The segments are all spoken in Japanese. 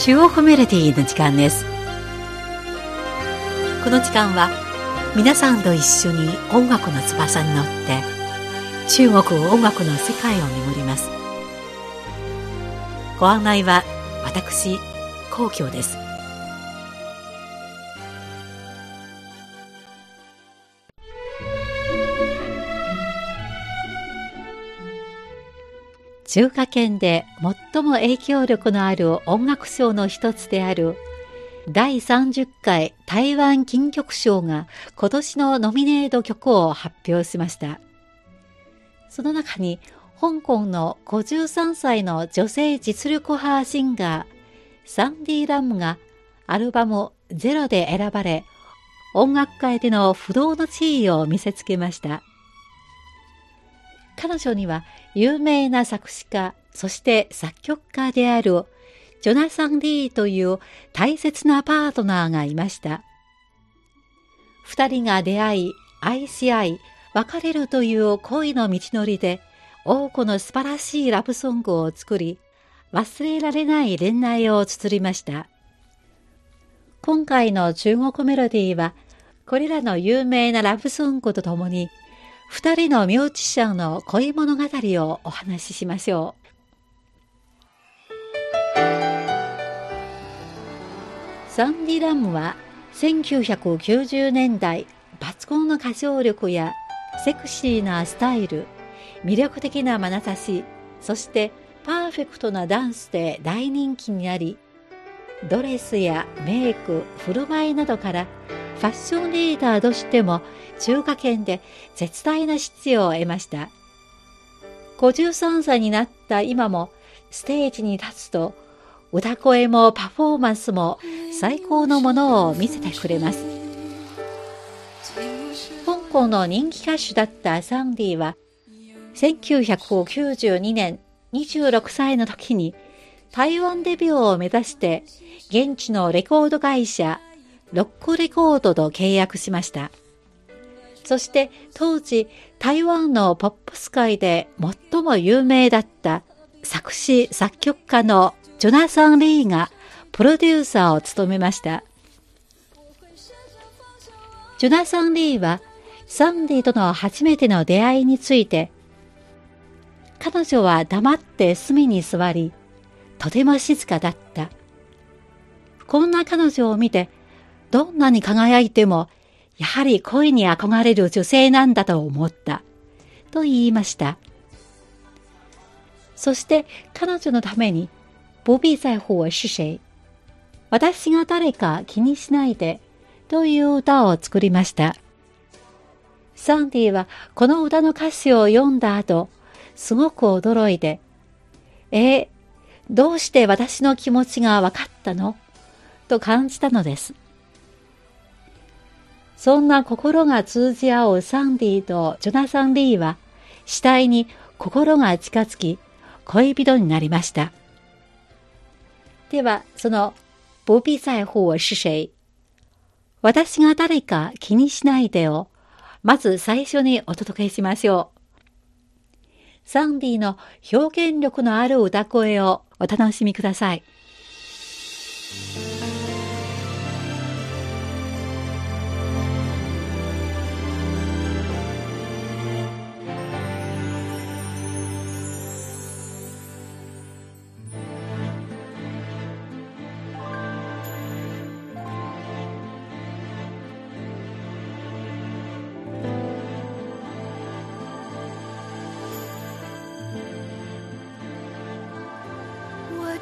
中央コミュニティの時間です。この時間は皆さんと一緒に音楽の翼に乗って中国音楽の世界を巡ります。ご案内は私皇居です。中華圏で最も影響力のある音楽賞の一つである第30回台湾金曲賞が今年のノミネート曲を発表しました。その中に香港の53歳の女性実力派シンガーサンディ・ラムがアルバム「ゼロ」で選ばれ、音楽界での不動の地位を見せつけました。彼女には有名な作詞家、そして作曲家であるジョナサン・リーという大切なパートナーがいました。二人が出会い、愛し合い、別れるという恋の道のりで多くの素晴らしいラブソングを作り、忘れられない恋愛を綴りました。今回の中国メロディーはこれらの有名なラブソングとともに二人のミュージシャンの恋物語をお話ししましょう。サンディ・ラムは1990年代、抜群の歌唱力やセクシーなスタイル、魅力的な眼差し、そしてパーフェクトなダンスで大人気になり、ドレスやメイク、振る舞いなどからファッションリーダーとしても中華圏で絶大な支持を得ました。53歳になった今もステージに立つと歌声もパフォーマンスも最高のものを見せてくれます。香港の人気歌手だったサンディは1992年26歳の時に台湾デビューを目指して現地のレコード会社ロックレコードと契約しました。そして当時台湾のポップス界で最も有名だった作詞作曲家のジョナサン・リーがプロデューサーを務めました。ジョナサン・リーはサンディとの初めての出会いについて、彼女は黙って隅に座り、とても静かだった。こんな彼女を見て、どんなに輝いても、やはり恋に憧れる女性なんだと思った。と言いました。そして彼女のために、不必在乎我是谁。私が誰か気にしないで、という歌を作りました。サンディはこの歌の歌詞を読んだ後、すごく驚いて、どうして私の気持ちが分かったのと感じたのです。そんな心が通じ合うサンディとジョナサン・リーは次第に心が近づき恋人になりました。ではその不必在乎我是谁、私が誰か気にしないでをまず最初にお届けしましょう。サンディの表現力のある歌声をお楽しみください。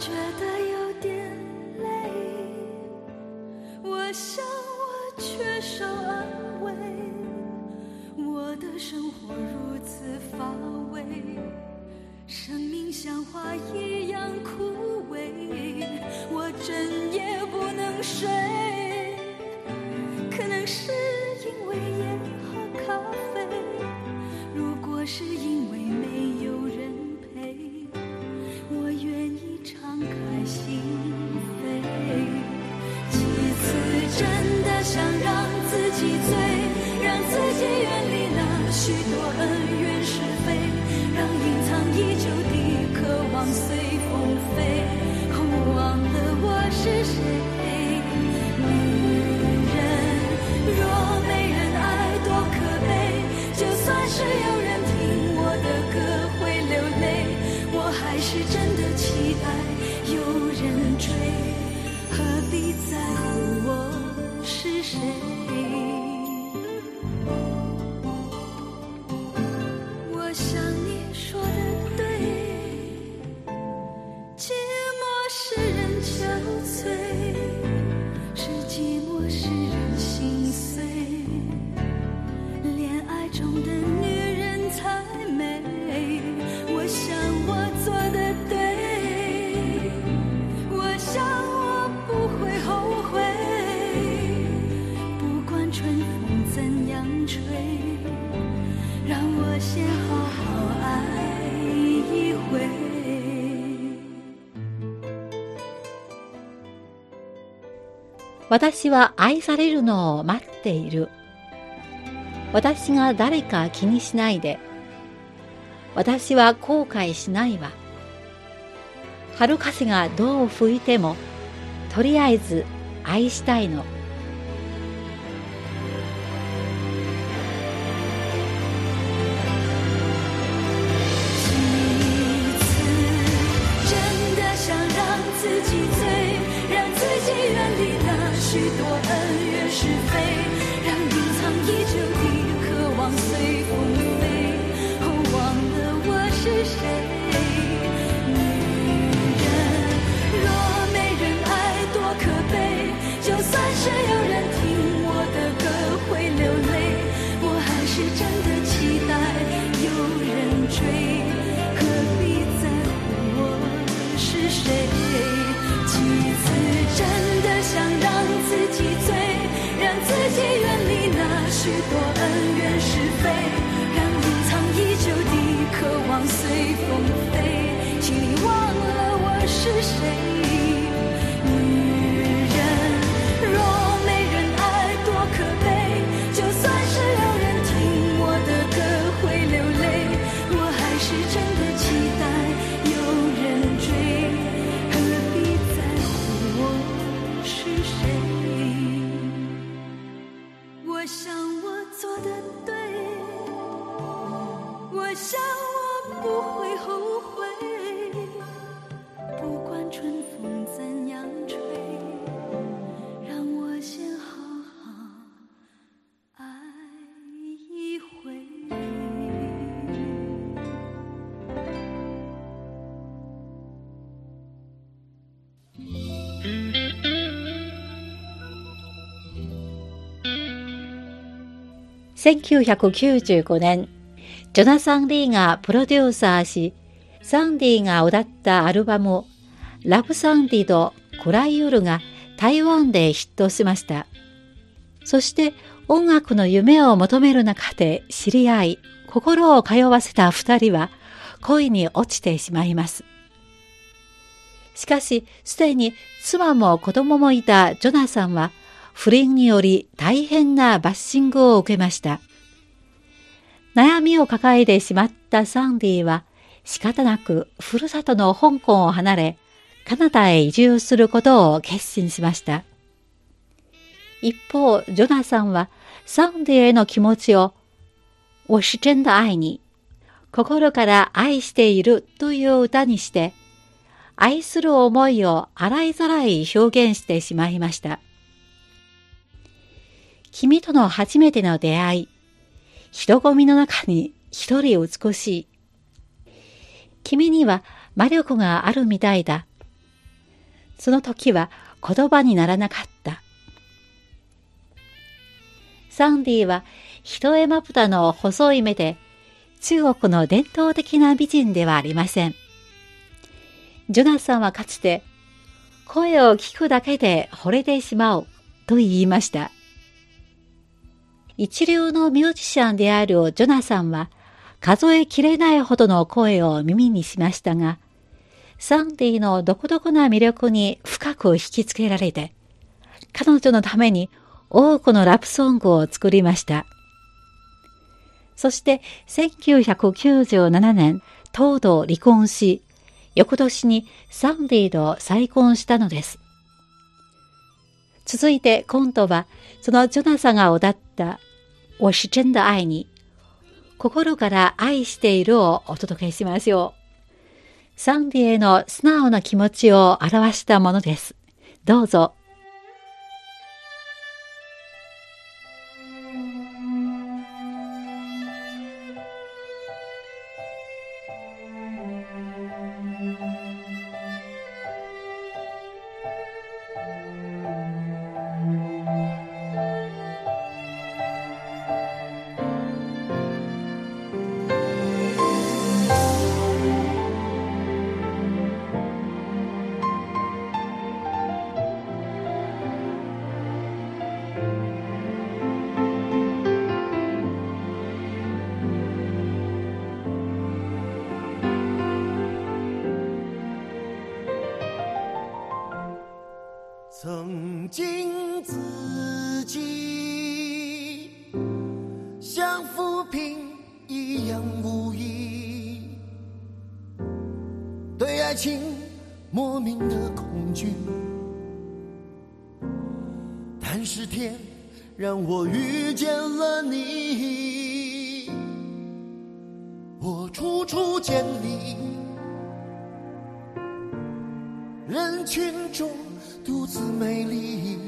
觉得有点累，我想我缺少安慰，我的生活如此乏味，生命像花一样枯萎，我整夜不能睡，可能是因为烟和咖啡，如果是因为没有人敞开心扉，其次真的想让自己醉，让自己远离那许多恩怨是非，让隐藏已久的渴望随风飞。私は愛されるのを待っている。私が誰か気にしないで。私は後悔しないわ。春風がどう吹いても、とりあえず愛したいの。1995年、ジョナサン・リーがプロデューサーし、サンディが歌ったアルバム、ラブサンディと暗い夜が台湾でヒットしました。そして音楽の夢を求める中で知り合い、心を通わせた二人は恋に落ちてしまいます。しかし、すでに妻も子供もいたジョナさんは、不倫により大変なバッシングを受けました。悩みを抱えてしまったサンディは仕方なくふるさとの香港を離れ、カナダへ移住することを決心しました。一方、ジョナサンはサンディへの気持ちを我是真的愛你、心から愛しているという歌にして、愛する思いを洗いざらい表現してしまいました。君との初めての出会い、人混みの中に一人美しい。君には魔力があるみたいだ。その時は言葉にならなかった。サンディは一重まぶたの細い目で、中国の伝統的な美人ではありません。ジョナサンはかつて、声を聞くだけで惚れてしまうと言いました。一流のミュージシャンであるジョナサンは数えきれないほどの声を耳にしましたが、サンディの独特な魅力に深く引きつけられて、彼女のために多くのラブソングを作りました。そして1997年、とうとう離婚し、翌年にサンディと再婚したのです。続いて今度は、そのジョナサンが歌った「我是真的愛你」「心から愛している」をお届けしましょう。サンディへの素直な気持ちを表したものです。どうぞ。曾经自己像浮萍一样无依，对爱情莫名的恐惧，但是天让我遇见了你，我处处见你，人群中独自美丽，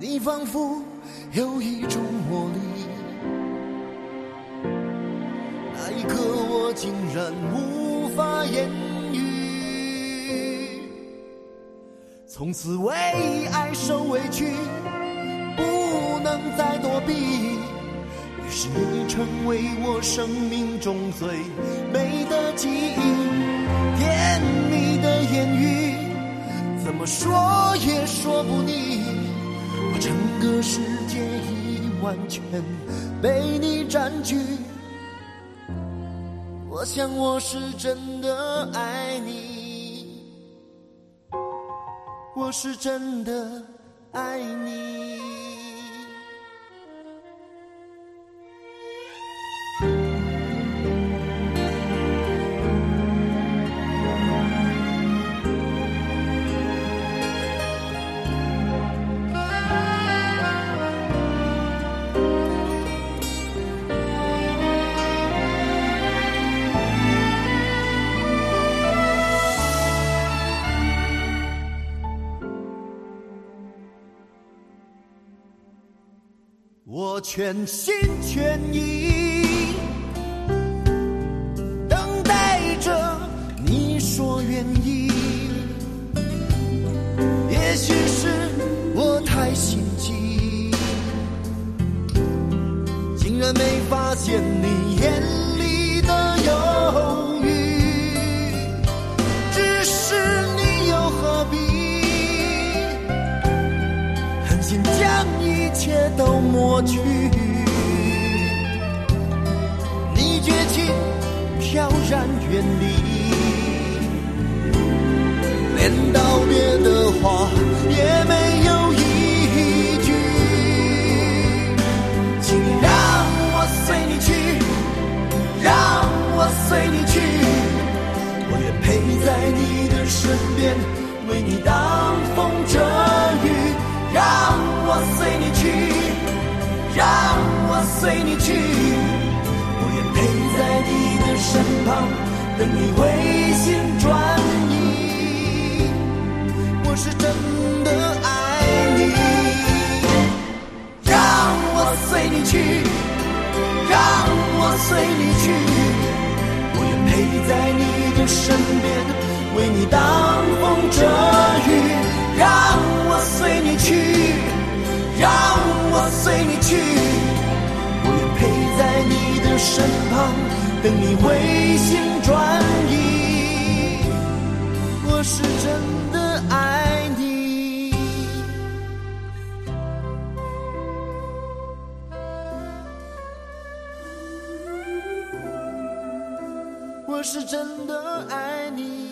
你仿佛有一种魔力，那一刻我竟然无法言语，从此为爱受委屈，不能再躲避，于是你成为我生命中最美的记忆，甜蜜的言语怎么说也说不腻，我整个世界已完全被你占据，我想我是真的爱你，我是真的爱你。我全心全意等待着你说愿意，也许是我太心急，竟然没发现你眼里的犹豫，只是你又何必狠心将一切都抹去，你绝情飘然远离，连道别的话也没有一句，请你让我随你去，让我随你去，我愿陪在你的身边，为你挡风遮雨，让我随你去，让我随你去，我愿陪在你的身旁，等你回心转意，我是真的爱你，让我随你去，让我随你去，我愿陪在你的身边，为你挡风遮雨，让我随你去，让我随你去，我愿陪在你的身旁，等你回心转意，我是真的爱你，我是真的爱你。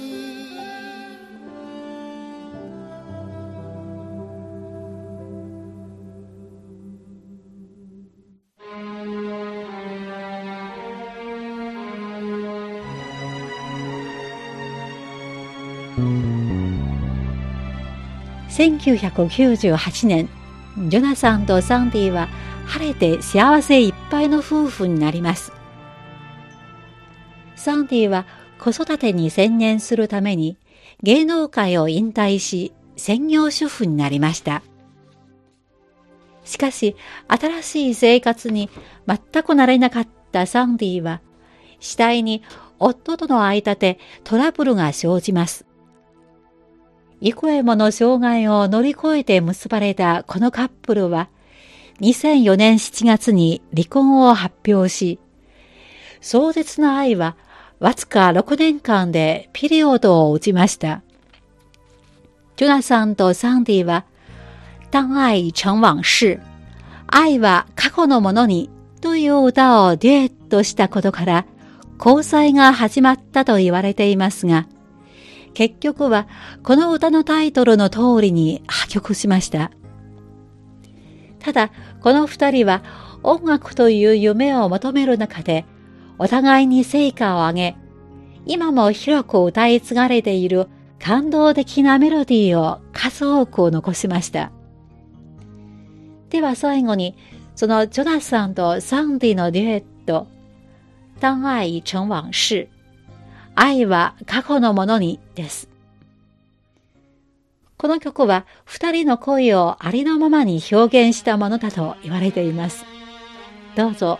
1998年、ジョナサンとサンディは晴れて幸せいっぱいの夫婦になります。サンディは子育てに専念するために芸能界を引退し、専業主婦になりました。しかし、新しい生活に全く慣れなかったサンディは、次第に夫との間でトラブルが生じます。幾重もの障害を乗り越えて結ばれたこのカップルは、2004年7月に離婚を発表し、壮絶な愛はわずか6年間でピリオドを打ちました。ジョナサンとサンディは、当愛已成往事、愛は過去のものにという歌をデュエットしたことから、交際が始まったと言われていますが、結局はこの歌のタイトルの通りに破局しました。ただ、この二人は音楽という夢を求める中で、お互いに成果を上げ、今も広く歌い継がれている感動的なメロディーを数多く残しました。では最後に、そのジョナサンとサンディのデュエット、当愛已成往事、愛は過去のものにです。この曲は二人の恋をありのままに表現したものだと言われています。どうぞ。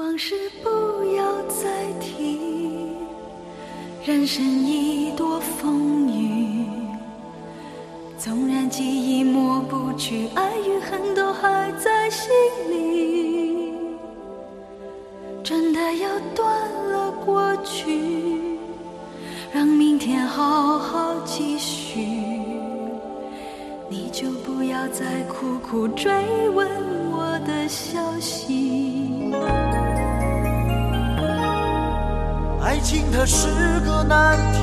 往事不要再提，人生已多风雨，纵然记忆抹不去，爱与恨都还在心里。真的要断了过去，让明天好好继续，你就不要再苦苦追问我的消息。爱情它是个难题，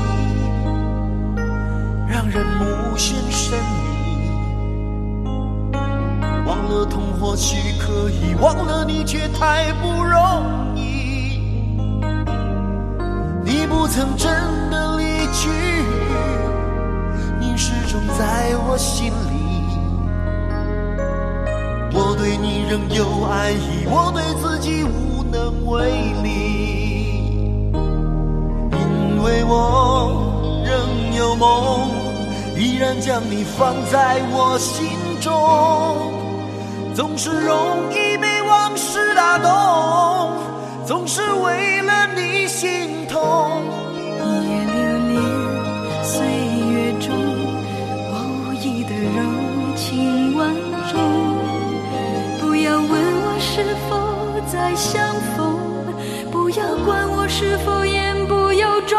让人目眩神迷，忘了痛或许可以，忘了你却太不容易。你不曾真的离去，你始终在我心里，我对你仍有爱意，我对自己无能为力。因为我仍有梦，依然将你放在我心中，总是容易被往事打动，总是为了你心痛。一夜流连岁月中，我无意的柔情万种，不要问我是否再相逢，不要管我是否言不由衷。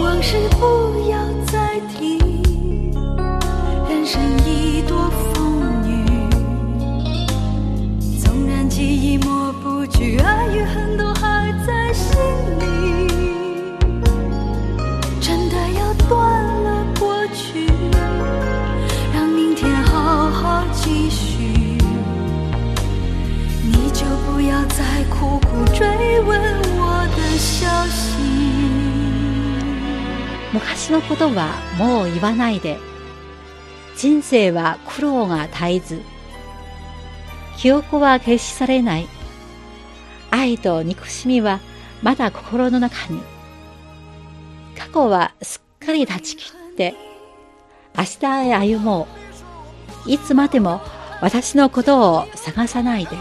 往事不要再提，人生已多风雨，纵然记忆抹不去，爱与恨都还在心里。真的要断了过去，让明天好好继续，你就不要再苦苦追问我的消息。昔のことはもう言わないで、人生は苦労が絶えず、記憶は消し去れない、愛と憎しみはまだ心の中に、過去はすっかり断ち切って明日へ歩もう。いつまでも私のことを探さないで。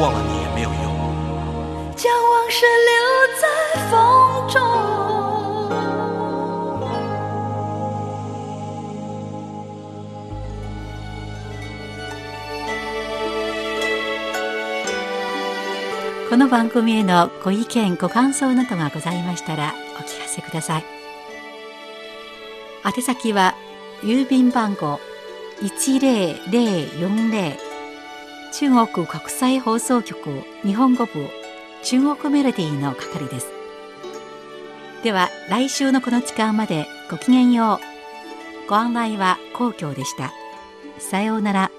忘了你也没有用，将往事留在风中。この番組へのご意見ご感想などがございましたらお聞かせください。宛先は郵便番号10040中国国際放送局日本語部中国メロディーの係です。では来週のこの時間までごきげんよう。ご案内は皇居でした。さようなら。